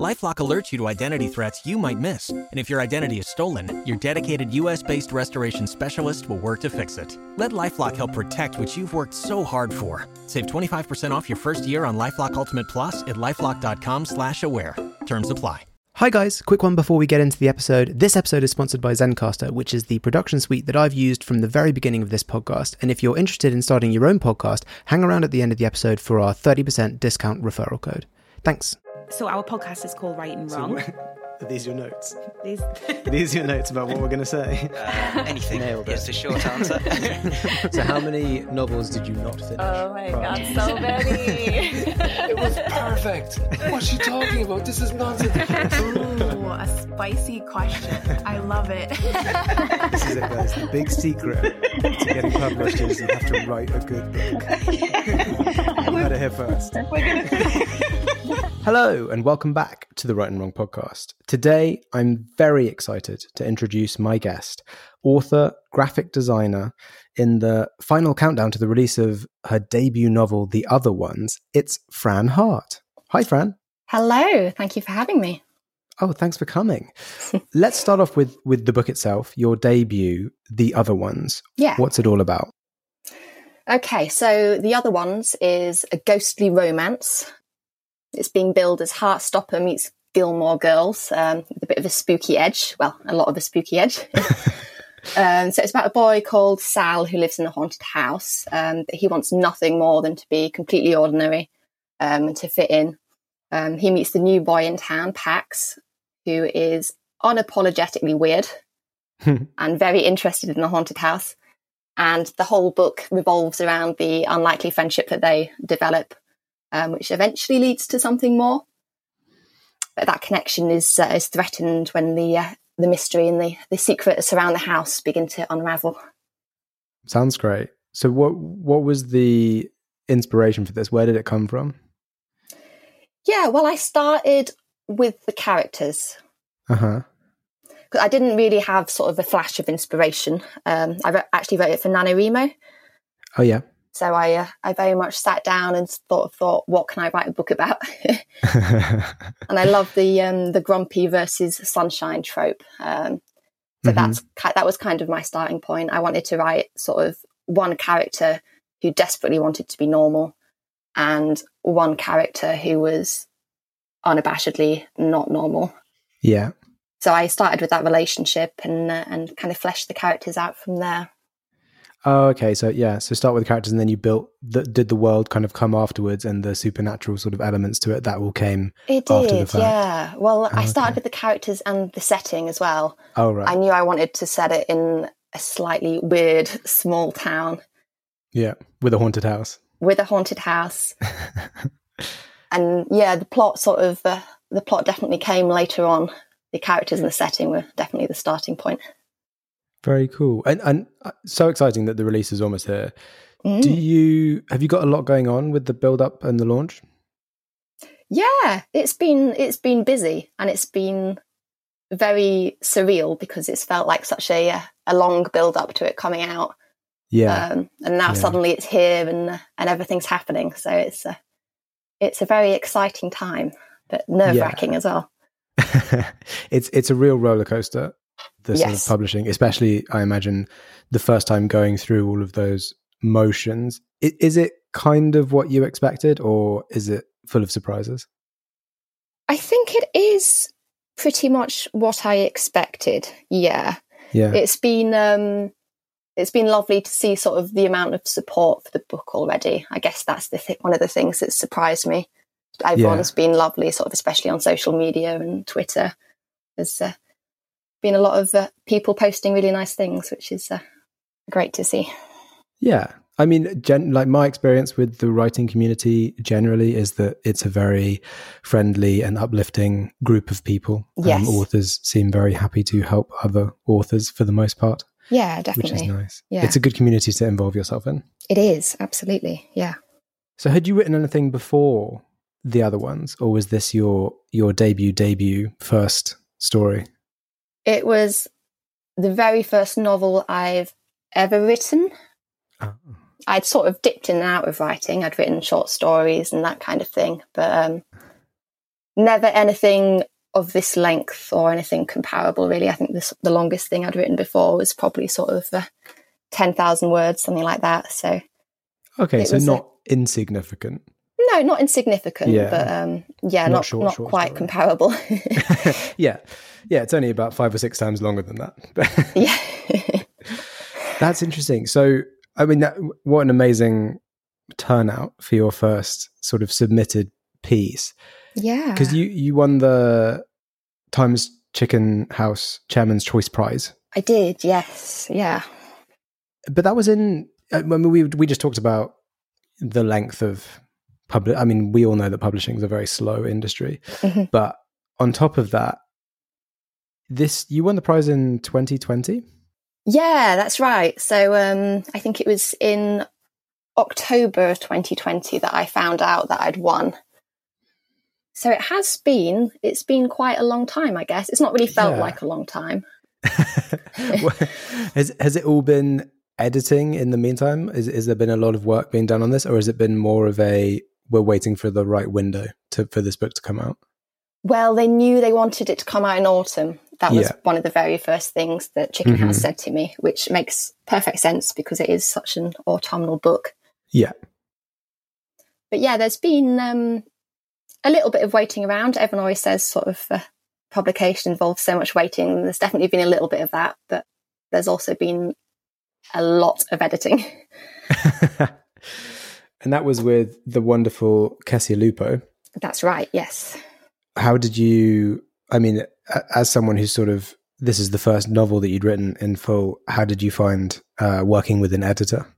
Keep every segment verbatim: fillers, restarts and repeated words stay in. LifeLock alerts you to identity threats you might miss, and if your identity is stolen, your dedicated U S based restoration specialist will work to fix it. Let LifeLock help protect what you've worked so hard for. Save twenty-five percent off your first year on LifeLock Ultimate Plus at LifeLock dot com slash aware. Terms apply. Hi guys, quick one before we get into the episode. This episode is sponsored by Zencastr, which is the production suite that I've used from the very beginning of this podcast. And if you're interested in starting your own podcast, hang around at the end of the episode for our thirty percent discount referral code. Thanks. So our podcast is called Right and Wrong. So, are these your notes? These are these your notes about what we're going to say? Uh, anything. Nailed it. It's a short answer. So how many novels did you not finish? Oh my God, so many. It was perfect. What's she talking about? This is nonsense. Ooh, a spicy question. I love it. This is it, guys. The big secret to getting published is you have to write a good book. You heard it here first. We're going to... Hello and welcome back to the Right and Wrong podcast. Today, I'm very excited to introduce my guest, author, graphic designer. In the final countdown to the release of her debut novel, The Other Ones, it's Fran Hart. Hi, Fran. Hello. Thank you for having me. Oh, thanks for coming. Let's start off with, with the book itself, your debut, The Other Ones. Yeah. What's it all about? Okay, so The Other Ones is a ghostly romance. It's being billed as Heartstopper meets Gilmore Girls, um, with a bit of a spooky edge. Well, a lot of a spooky edge. um, so it's about a boy called Sal who lives in a haunted house. Um, but he wants nothing more than to be completely ordinary um, and to fit in. Um, he meets the new boy in town, Pax, who is unapologetically weird and very interested in the haunted house. And the whole book revolves around the unlikely friendship that they develop. Um, which eventually leads to something more. But that connection is uh, is threatened when the uh, the mystery and the, the secret that surround the house begin to unravel. Sounds great. So what what was the inspiration for this? Where did it come from? Yeah, well, I started with the characters. Uh-huh. Because I didn't really have sort of a flash of inspiration. Um, I re- actually wrote it for NaNoWriMo. Oh, yeah. So I uh, I very much sat down and thought, thought, what can I write a book about? And I love the um, the grumpy versus sunshine trope. Um, so mm-hmm. that's that was kind of my starting point. I wanted to write sort of one character who desperately wanted to be normal and one character who was unabashedly not normal. Yeah. So I started with that relationship and uh, and kind of fleshed the characters out from there. Oh, okay. So yeah, so start with the characters and then you built, the, did the world kind of come afterwards and the supernatural sort of elements to it, that all came it did, after the fact? Yeah. Well, oh, I started okay. with the characters and the setting as well. Oh, right. I knew I wanted to set it in a slightly weird small town. Yeah, with a haunted house. With a haunted house. And yeah, the plot sort of, uh, the plot definitely came later on. The characters and the setting were definitely the starting point. Very cool. And and so exciting that the release is almost here. Mm. Do you have you got a lot going on with the build up and the launch? Yeah, it's been it's been busy and it's been very surreal because it's felt like such a a long build up to it coming out. Yeah. Um, and now yeah. suddenly it's here and and everything's happening. So it's a, it's a very exciting time, but nerve-wracking yeah. as well. It's it's a real roller coaster. The yes. sort of publishing, especially I imagine the first time going through all of those motions. I, is it kind of what you expected or is it full of surprises? I think it is pretty much what I expected. Yeah. Yeah. It's been um it's been lovely to see sort of the amount of support for the book already. I guess that's the th- one of the things that surprised me. Everyone's yeah. been lovely, sort of especially on social media and Twitter. There's uh, been a lot of uh, people posting really nice things, which is uh, great to see. Yeah. I mean, gen- like my experience with the writing community generally is that it's a very friendly and uplifting group of people. Yes. Um, authors seem very happy to help other authors for the most part. Yeah, definitely. Which is nice. Yeah. It's a good community to involve yourself in. It is. Absolutely. Yeah. So had you written anything before The Other Ones, or was this your your debut debut first story? It was the very first novel I've ever written. Oh. I'd sort of dipped in and out of writing. I'd written short stories and that kind of thing, but um, never anything of this length or anything comparable, really. I think this, the longest thing I'd written before was probably sort of uh, ten thousand words, something like that. So, okay, so not a, insignificant. No, not insignificant, yeah. but um, yeah, not not, short, not short quite story. Comparable. yeah, yeah, it's only about five or six times longer than that. yeah, that's interesting. So, I mean, that, what an amazing turnout for your first sort of submitted piece. Yeah. Because you, you won the Times Chicken House Chairman's Choice Prize. I did, yes. Yeah. But that was in, I mean, we we just talked about the length of, public. I mean, we all know that publishing is a very slow industry. Mm-hmm. But on top of that, this you won the prize in twenty twenty? Yeah, that's right. So um, I think it was in October twenty twenty that I found out that I'd won. So it has been, it's been quite a long time, I guess. It's not really felt yeah. like a long time. has, has it all been editing in the meantime? Is, is there been a lot of work being done on this? Or has it been more of a, we're waiting for the right window to, for this book to come out? Well, they knew they wanted it to come out in autumn. That was yeah. one of the very first things that Chicken mm-hmm. House said to me, which makes perfect sense because it is such an autumnal book. Yeah. But yeah, there's been... Um, a little bit of waiting around. Everyone always says sort of uh, publication involves so much waiting. There's definitely been a little bit of that, but there's also been a lot of editing. And that was with the wonderful Kesia Lupo. That's right, yes. How did you, I mean, as someone who's sort of, this is the first novel that you'd written in full, how did you find uh, working with an editor?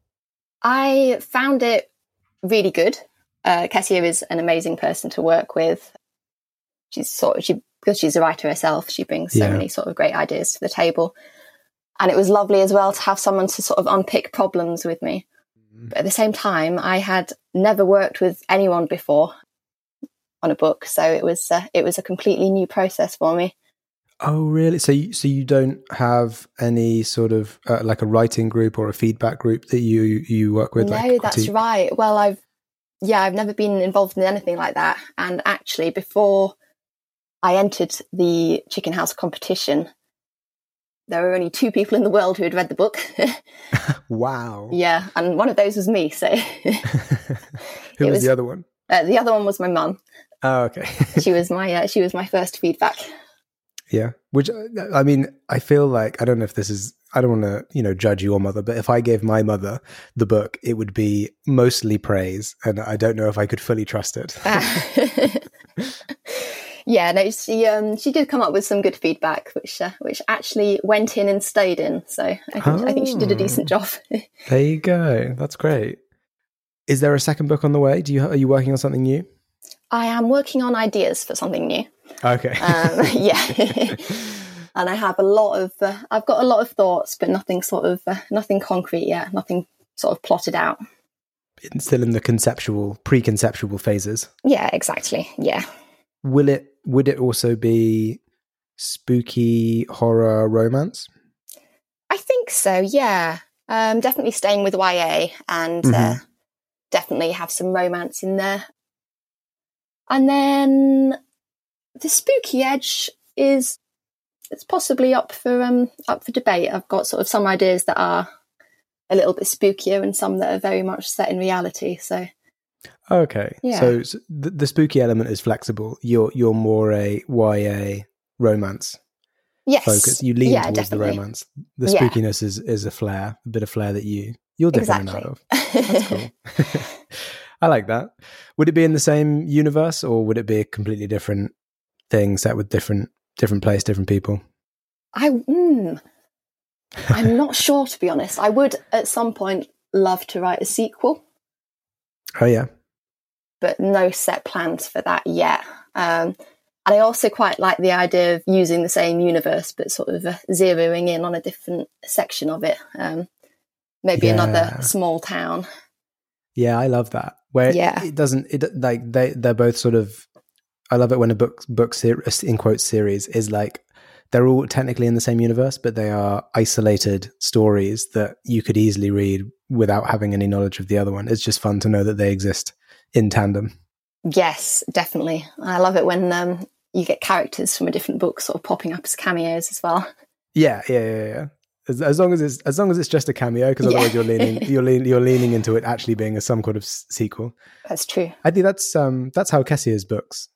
I found it really good. Uh, Kesia is an amazing person to work with. She's sort of, she, because she's a writer herself, she brings so yeah. many sort of great ideas to the table. And it was lovely as well to have someone to sort of unpick problems with me. Mm-hmm. But at the same time, I had never worked with anyone before on a book, so it was uh, it was a completely new process for me. Oh, really? So you, so you don't have any sort of uh, like a writing group or a feedback group that you you work with? No, like that's right. Well, I've Yeah, I've never been involved in anything like that. And actually, before I entered the Chicken House competition, there were only two people in the world who had read the book. Wow. Yeah, and one of those was me. So, who was, was the other one? Uh, the other one was my mum. Oh, okay. she was my uh, she was my first feedback. Yeah, which I mean, I feel like I don't know if this is. I don't want to, you know, judge your mother, but if I gave my mother the book, it would be mostly praise, and I don't know if I could fully trust it. yeah, no, she um, she did come up with some good feedback, which uh, which actually went in and stayed in. So I think, oh, I think she did a decent job. There you go. That's great. Is there a second book on the way? Do you are you working on something new? I am working on ideas for something new. Okay. Um, yeah. And I have a lot of, uh, I've got a lot of thoughts, but nothing sort of, uh, nothing concrete yet, nothing sort of plotted out. It's still in the conceptual, preconceptual phases. Yeah, exactly. Yeah. Will it, would it also be spooky, horror, romance? I think so, yeah. Um, definitely staying with Y A and mm-hmm. uh, definitely have some romance in there. And then the spooky edge is... It's possibly up for um up for debate. I've got sort of some ideas that are a little bit spookier and some that are very much set in reality. So, okay, yeah. So, so the, the spooky element is flexible. You're you're more a Y A romance, yes. Focus. You lean yeah, towards definitely. the romance. The spookiness yeah. is is a flair, a bit of flair that you you're definitely exactly. out of. That's cool. I like that. Would it be in the same universe, or would it be a completely different thing set with different? Different place, different people. I, mm, I'm not sure, to be honest. I would, at some point, love to write a sequel. Oh, yeah. But no set plans for that yet. Um, and I also quite like the idea of using the same universe, but sort of uh, zeroing in on a different section of it. Um, maybe yeah. another small town. Yeah, I love that. where yeah. it doesn't it like they they're both sort of. I love it when a book book series in quote series is like they're all technically in the same universe, but they are isolated stories that you could easily read without having any knowledge of the other one. It's just fun to know that they exist in tandem. Yes, definitely. I love it when um, you get characters from a different book sort of popping up as cameos as well. Yeah, yeah, yeah, yeah. As, as long as it's as long as it's just a cameo, because otherwise yeah. you're leaning you're leaning you're leaning into it actually being a some kind of sequel. That's true. I think that's um that's how Kesia's books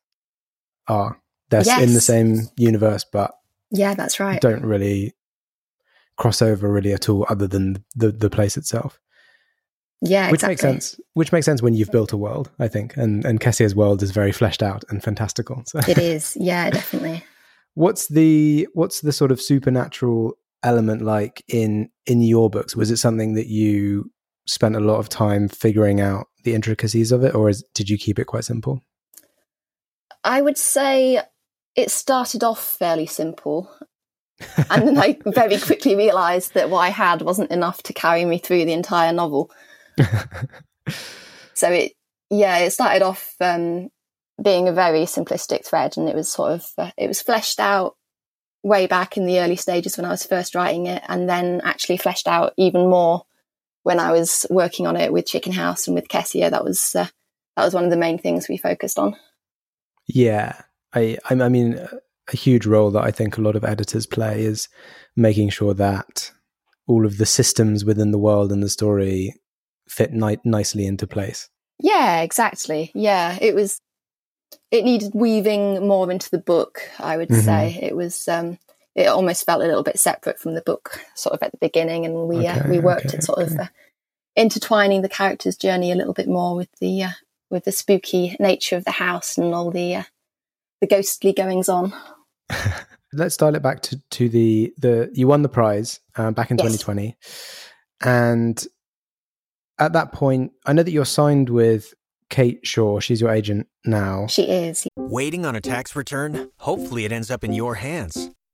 are. They're yes. in the same universe, but yeah, that's right. Don't really cross over really at all, other than the the place itself. Yeah, which exactly. makes sense. Which makes sense when you've built a world, I think, and and Kesia's world is very fleshed out and fantastical. So. It is, yeah, definitely. what's the what's the sort of supernatural element like in in your books? Was it something that you spent a lot of time figuring out the intricacies of it, or is, did you keep it quite simple? I would say it started off fairly simple. And then I very quickly realised that what I had wasn't enough to carry me through the entire novel. So it yeah it started off um being a very simplistic thread, and it was sort of uh, it was fleshed out way back in the early stages when I was first writing it, and then actually fleshed out even more when I was working on it with Chicken House and with Kesia. That was uh, that was one of the main things we focused on. Yeah, I I mean a huge role that I think a lot of editors play is making sure that all of the systems within the world and the story fit ni- nicely into place. Yeah, exactly. Yeah, it was it needed weaving more into the book, I would mm-hmm. say. It was um it almost felt a little bit separate from the book sort of at the beginning, and we okay, uh, we worked okay, at sort okay. of uh, intertwining the character's journey a little bit more with the uh, with the spooky nature of the house and all the uh, the ghostly goings on. Let's dial it back to to the the you won the prize um, back in yes. twenty twenty, and at that point, I know that you're signed with Kate Shaw. She's your agent now. She is. Waiting on a tax return? Hopefully it ends up in your hands.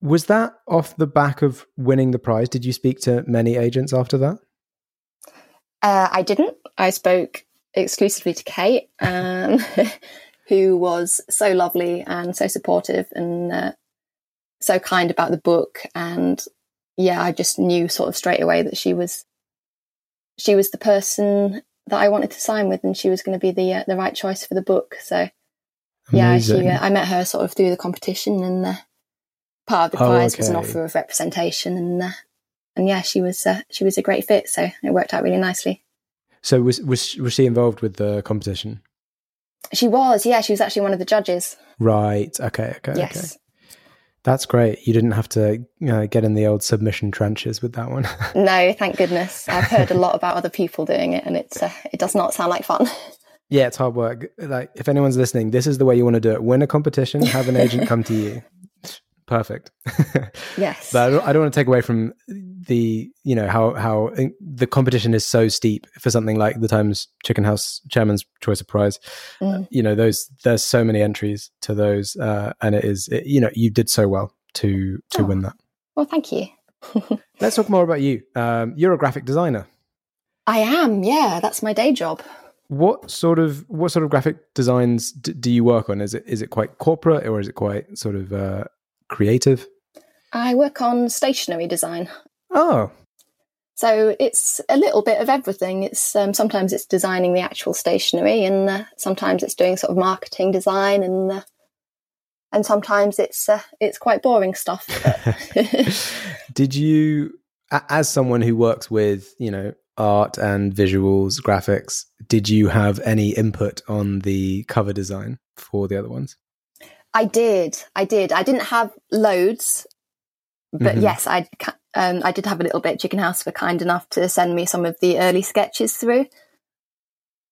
Was that off the back of winning the prize? Did you speak to many agents after that? Uh, I didn't. I spoke exclusively to Kate, um, who was so lovely and so supportive and uh, so kind about the book. And yeah, I just knew sort of straight away that she was she was the person that I wanted to sign with, and she was going to be the uh, the right choice for the book. So yeah, she, uh, I met her sort of through the competition, and uh, part of the prize oh, okay. was an offer of representation, and uh, and yeah, she was uh, she was a great fit, so it worked out really nicely. So was was was she involved with the competition? She was, yeah. She was actually one of the judges. Right. Okay. Okay. Yes. Okay. That's great. You didn't have to you know, get in the old submission trenches with that one. No, thank goodness. I've heard a lot about other people doing it, and it's uh, it does not sound like fun. Yeah, it's hard work. Like if anyone's listening, this is the way you want to do it. Win a competition, have an agent come to you. Perfect. Yes. But I don't, I don't want to take away from the, you know, how how the competition is so steep for something like the Times Chicken House Chairman's Choice Prize. Mm. You know, those there's so many entries to those, uh, and it is it, you know you did so well to to oh. win that. Well, thank you. Let's talk more about you. Um, you're a graphic designer. I am. Yeah, that's my day job. What sort of what sort of graphic designs d- do you work on? Is it is it quite corporate, or is it quite sort of uh, creative? I work on stationery design. Oh. So it's a little bit of everything. It's um, sometimes it's designing the actual stationery, and uh, sometimes it's doing sort of marketing design, and uh, and sometimes it's uh, it's quite boring stuff. Did you, as someone who works with, you know, art and visuals, graphics, did you have any input on the cover design for the other ones? I did. I did. I didn't have loads, but mm-hmm. yes, I um, I did have a little bit. Chicken House were kind enough to send me some of the early sketches through.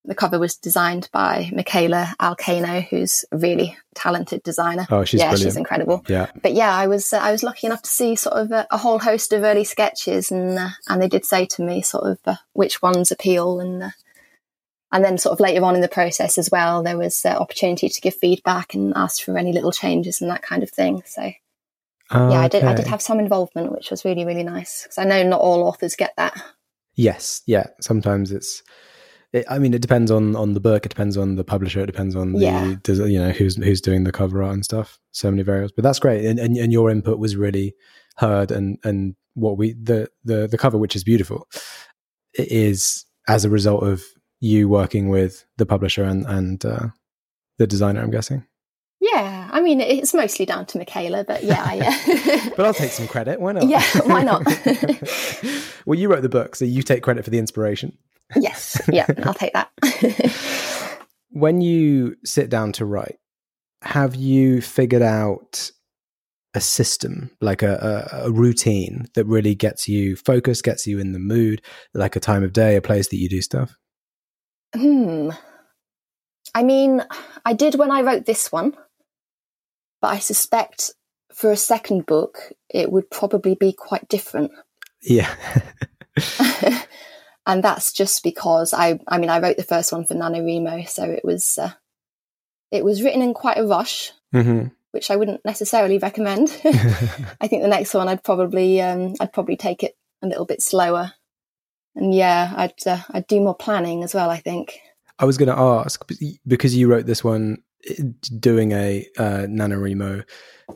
The cover was designed by Michaela Alcano, who's a really talented designer. Oh, she's yeah, brilliant. She's incredible. Yeah. But yeah, I was uh, I was lucky enough to see sort of a, a whole host of early sketches, and uh, and they did say to me sort of uh, which ones appeal, and uh, and then sort of later on in the process as well, there was uh, opportunity to give feedback and ask for any little changes and that kind of thing. So oh, yeah, I did okay. I did have some involvement, which was really really nice, because I know not all authors get that. Yes, yeah. Sometimes it's. It, I mean, it depends on, on the book. It depends on the publisher. It depends on the yeah. does, you know who's who's doing the cover art and stuff. So many variables, but that's great. And and, and your input was really heard. And, and what we the, the the cover, which is beautiful, is as a result of you working with the publisher and and uh, the designer, I'm guessing. Yeah, I mean, it's mostly down to Michaela, but yeah, yeah. But I'll take some credit. Why not? Yeah, why not? Well, you wrote the book, so you take credit for the inspiration. Yes, yeah, I'll take that. When you sit down to write, have you figured out a system, like a, a, a routine that really gets you focused, gets you in the mood, like a time of day, a place that you do stuff? Hmm. I mean, I did when I wrote this one, but I suspect for a second book, it would probably be quite different. Yeah. And that's just because I, I mean, I wrote the first one for NaNoWriMo, so it was, uh, it was written in quite a rush, mm-hmm. which I wouldn't necessarily recommend. I think the next one I'd probably, um, I'd probably take it a little bit slower, and yeah, I'd, uh, I'd do more planning as well, I think. I was going to ask, because you wrote this one doing a uh, NaNoWriMo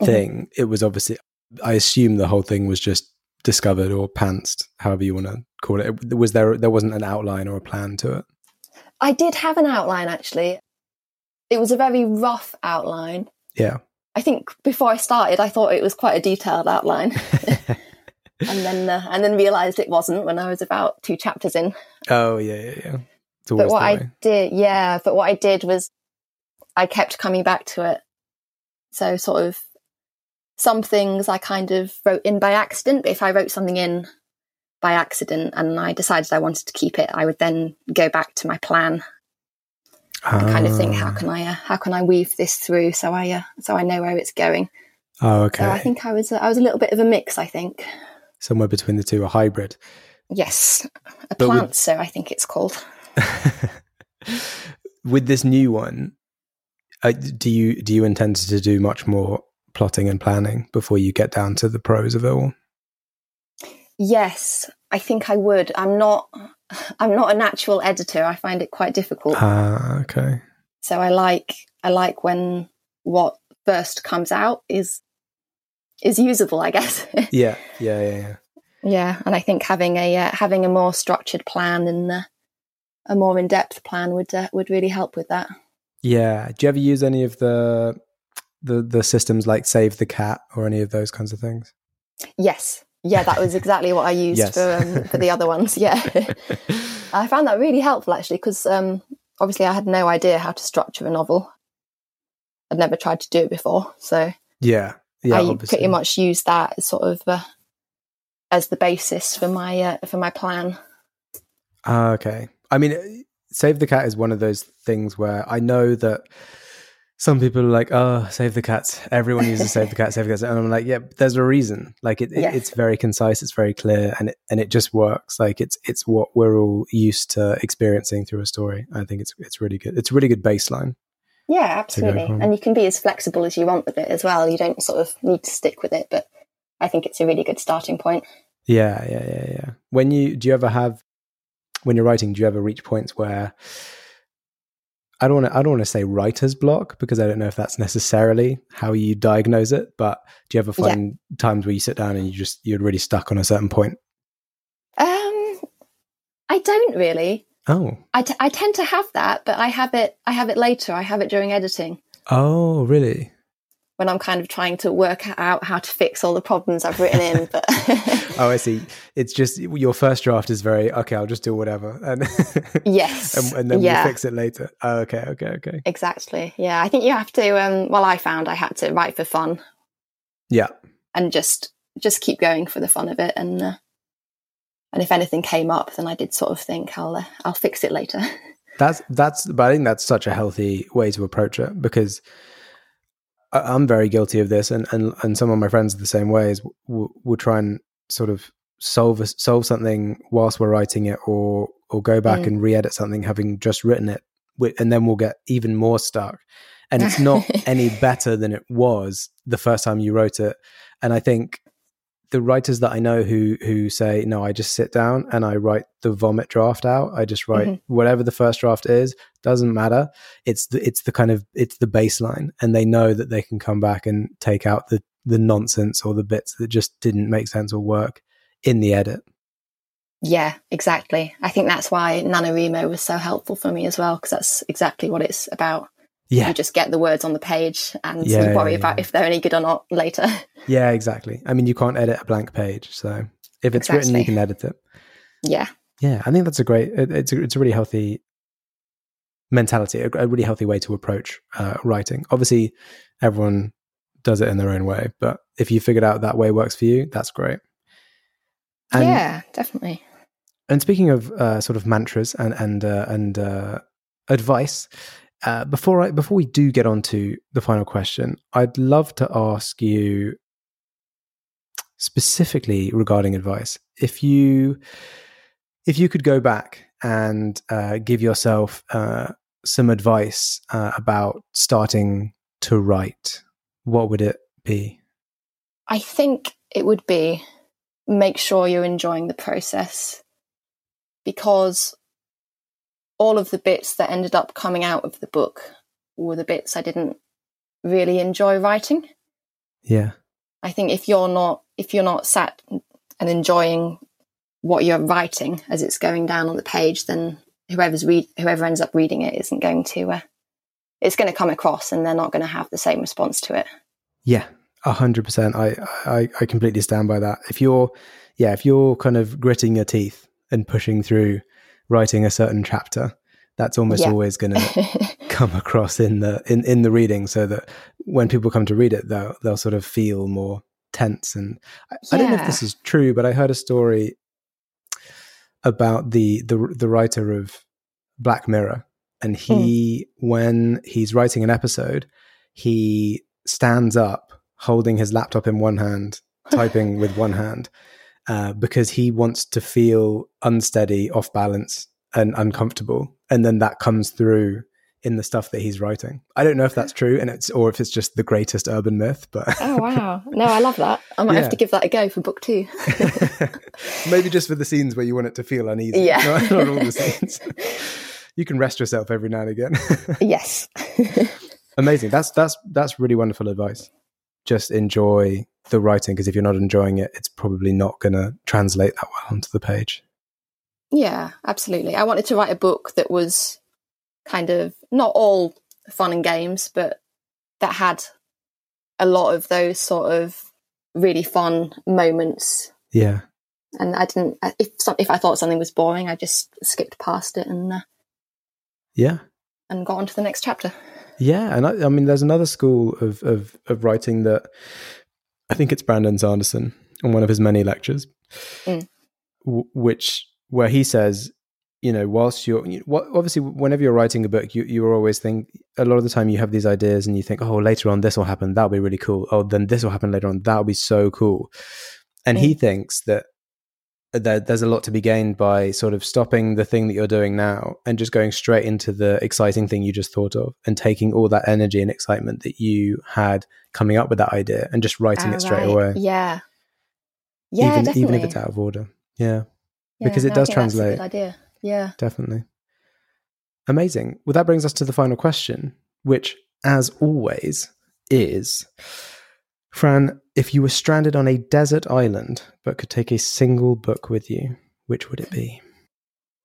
thing. Mm-hmm. It was obviously, I assume the whole thing was just discovered or pantsed, however you want to call it. Was there there wasn't an outline or a plan to it? I did have an outline, actually. It was a very rough outline. Yeah. I think before I started, I thought it was quite a detailed outline, and then uh, and then realised it wasn't when I was about two chapters in. Oh yeah, yeah, yeah. It's always but what I did, yeah, but what I did was I kept coming back to it. So sort of. Some things I kind of wrote in by accident, but if I wrote something in by accident and I decided I wanted to keep it, I would then go back to my plan and ah. kind of think, how can I, uh, how can I weave this through so I, uh, so I know where it's going. Oh, okay. So I think I was, uh, I was a little bit of a mix. I think somewhere between the two, a hybrid. Yes, a but plant. With... So I think it's called. With this new one, uh, do you do you intend to do much more plotting and planning before you get down to the prose of it all? Yes, I think I would. I'm not I'm not a natural editor. I find it quite difficult. Ah, uh, okay. So I like I like when what first comes out is is usable, I guess. yeah, yeah, yeah, yeah. Yeah, and I think having a uh, having a more structured plan and uh, a more in-depth plan would uh, would really help with that. Yeah. Do you ever use any of the the the systems like Save the Cat or any of those kinds of things? Yes. Yeah, that was exactly what I used yes. for um, for the other ones. Yeah. I found that really helpful, actually, because um, obviously I had no idea how to structure a novel. I'd never tried to do it before. So yeah, yeah, I obviously. pretty much used that as sort of uh, as the basis for my uh, for my plan. Uh, okay. I mean, Save the Cat is one of those things where I know that some people are like, oh, Save the Cats. Everyone uses Save the Cats, Save the Cats. And I'm like, yeah, but there's a reason. Like it, it yeah. it's very concise, it's very clear, and it, and it just works. Like it's it's what we're all used to experiencing through a story. I think it's it's really good. It's a really good baseline. Yeah, absolutely. And you can be as flexible as you want with it as well. You don't sort of need to stick with it, but I think it's a really good starting point. Yeah, yeah, yeah, yeah. When you do you ever have when you're writing, do you ever reach points where I don't want to, I don't want to say writer's block, because I don't know if that's necessarily how you diagnose it, but do you ever find yeah. times where you sit down and you just, you're really stuck on a certain point? Um, I don't really. Oh. I, t- I tend to have that, but I have it, I have it later. I have it during editing. Oh, really? When I'm kind of trying to work out how to fix all the problems I've written in. But oh, I see. It's just your first draft is very, okay, I'll just do whatever. And yes. And, and then yeah. we'll fix it later. Oh, okay, okay, okay. Exactly. Yeah, I think you have to, um, well, I found I had to write for fun. Yeah. And just just keep going for the fun of it. And uh, and if anything came up, then I did sort of think I'll, uh, I'll fix it later. That's that's. But I think that's such a healthy way to approach it, because I'm very guilty of this, and and, and some of my friends are the same way. Is we'll, we'll try and sort of solve solve something whilst we're writing it, or or go back mm. and re-edit something having just written it, and then we'll get even more stuck. And it's not any better than it was the first time you wrote it. And I think the writers that I know who who say, no, I just sit down and I write the vomit draft out. I just write mm-hmm. whatever the first draft is, doesn't matter. It's the, it's the kind of, it's the baseline. And they know that they can come back and take out the, the nonsense or the bits that just didn't make sense or work in the edit. Yeah, exactly. I think that's why NaNoWriMo was so helpful for me as well, because that's exactly what it's about. Yeah. You just get the words on the page and yeah, you worry yeah, about yeah. if they're any good or not later. Yeah, exactly. I mean, you can't edit a blank page. So if it's exactly. written, you can edit it. Yeah. Yeah. I think that's a great, it, it's, a, it's a really healthy mentality, a, a really healthy way to approach uh, writing. Obviously, everyone does it in their own way, but if you figured out that way works for you, that's great. And, yeah, definitely. And speaking of uh, sort of mantras and, and, uh, and uh, advice, Uh, before I, before we do get on to the final question, I'd love to ask you specifically regarding advice. If you if you could go back and uh, give yourself uh, some advice uh, about starting to write, what would it be? I think it would be make sure you're enjoying the process, because all of the bits that ended up coming out of the book were the bits I didn't really enjoy writing. Yeah. I think if you're not, if you're not sat and enjoying what you're writing as it's going down on the page, then whoever's read, whoever ends up reading it isn't going to, uh, it's going to come across and they're not going to have the same response to it. Yeah. A hundred percent. I, I, I completely stand by that. If you're, yeah, if you're kind of gritting your teeth and pushing through writing a certain chapter, that's almost yeah. always going to come across in the in, in the reading, so that when people come to read it, they'll, they'll sort of feel more tense. And I, yeah. I don't know if this is true, but I heard a story about the the, the writer of Black Mirror, and he, mm. when he's writing an episode, he stands up holding his laptop in one hand, typing with one hand, Uh, because he wants to feel unsteady, off balance, and uncomfortable, and then that comes through in the stuff that he's writing. I don't know if that's true, and it's or if it's just the greatest urban myth. But oh wow, no, I love that. I might yeah. have to give that a go for book two. Maybe just for the scenes where you want it to feel uneasy. Yeah, not, not all the scenes. You can rest yourself every now and again. Yes, amazing. That's that's that's really wonderful advice. Just enjoy the writing, because if you're not enjoying it, it's probably not going to translate that well onto the page. Yeah, absolutely. I wanted to write a book that was kind of not all fun and games, but that had a lot of those sort of really fun moments. Yeah. And I didn't, if some, if I thought something was boring, I just skipped past it and uh, yeah, and got on to the next chapter. Yeah. And I, I mean, there's another school of, of, of writing that I think it's Brandon Sanderson on one of his many lectures, mm. w- which where he says, you know, whilst you're you, wh- obviously whenever you're writing a book, you you're always think a lot of the time you have these ideas and you think, oh, later on this will happen, that'll be really cool. Oh, then this will happen later on, that'll be so cool. And mm. he thinks that, that there's a lot to be gained by sort of stopping the thing that you're doing now and just going straight into the exciting thing you just thought of, and taking all that energy and excitement that you had coming up with that idea and just writing oh, it straight right. away. Yeah. Yeah, even, definitely. Even if it's out of order. Yeah. yeah because it no, does translate. That's a good idea. Yeah. Definitely. Amazing. Well, that brings us to the final question, which as always is, Fran, if you were stranded on a desert island but could take a single book with you, which would it be?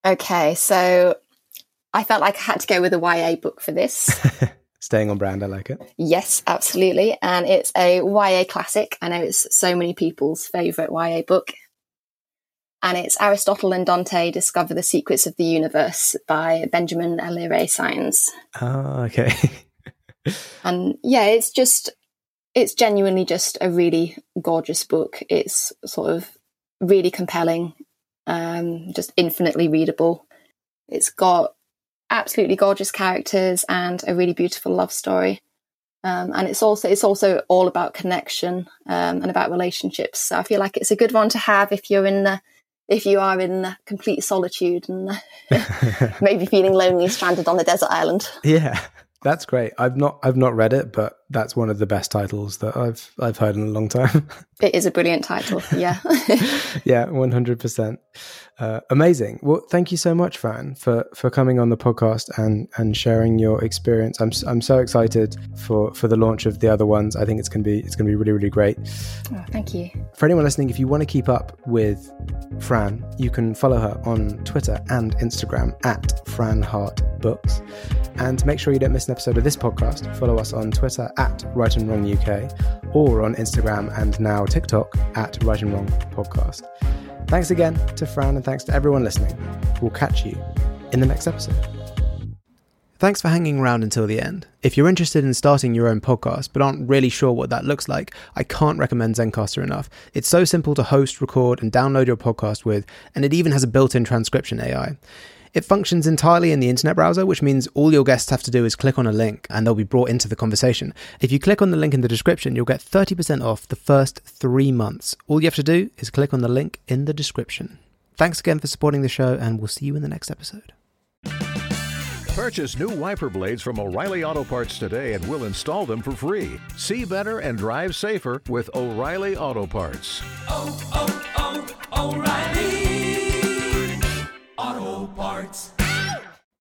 Okay, so I felt like I had to go with a Y A book for this. Staying on brand, I like it. Yes, absolutely. And it's a Y A classic. I know it's so many people's favourite Y A book. And it's Aristotle and Dante Discover the Secrets of the Universe by Benjamin Alire Sáenz. Oh, okay. And yeah, it's just... it's genuinely just a really gorgeous book. It's sort of really compelling, um, just infinitely readable. It's got absolutely gorgeous characters and a really beautiful love story. Um, and it's also it's also all about connection um, and about relationships. So I feel like it's a good one to have if you're in the, if you are in complete solitude and maybe feeling lonely, stranded on a desert island. Yeah, that's great. I've not I've not read it, but that's one of the best titles that I've I've heard in a long time. It is a brilliant title. Yeah. Yeah, one hundred percent. Uh, amazing. Well, thank you so much, Fran, for, for coming on the podcast and, and sharing your experience. I'm I'm so excited for, for the launch of The Other Ones. I think it's gonna be it's gonna be really, really great. Oh, thank you. For anyone listening, if you want to keep up with Fran, you can follow her on Twitter and Instagram at Fran Hart Books. And make sure you don't miss an episode of this podcast. Follow us on Twitter at Right and Wrong U K or on Instagram and now TikTok at Right and Wrong Podcast. Thanks again to Fran and thanks to everyone listening. We'll catch you in the next episode. Thanks for hanging around until the end. If you're interested in starting your own podcast but aren't really sure what that looks like, I can't recommend Zencastr enough. It's so simple to host, record, and download your podcast with, and it even has a built-in transcription A I. It functions entirely in the internet browser, which means all your guests have to do is click on a link and they'll be brought into the conversation. If you click on the link in the description, you'll get thirty percent off the first three months. All you have to do is click on the link in the description. Thanks again for supporting the show, and we'll see you in the next episode. Purchase new wiper blades from O'Reilly Auto Parts today and we'll install them for free. See better and drive safer with O'Reilly Auto Parts. Oh, oh, oh, O'Reilly Auto Parts.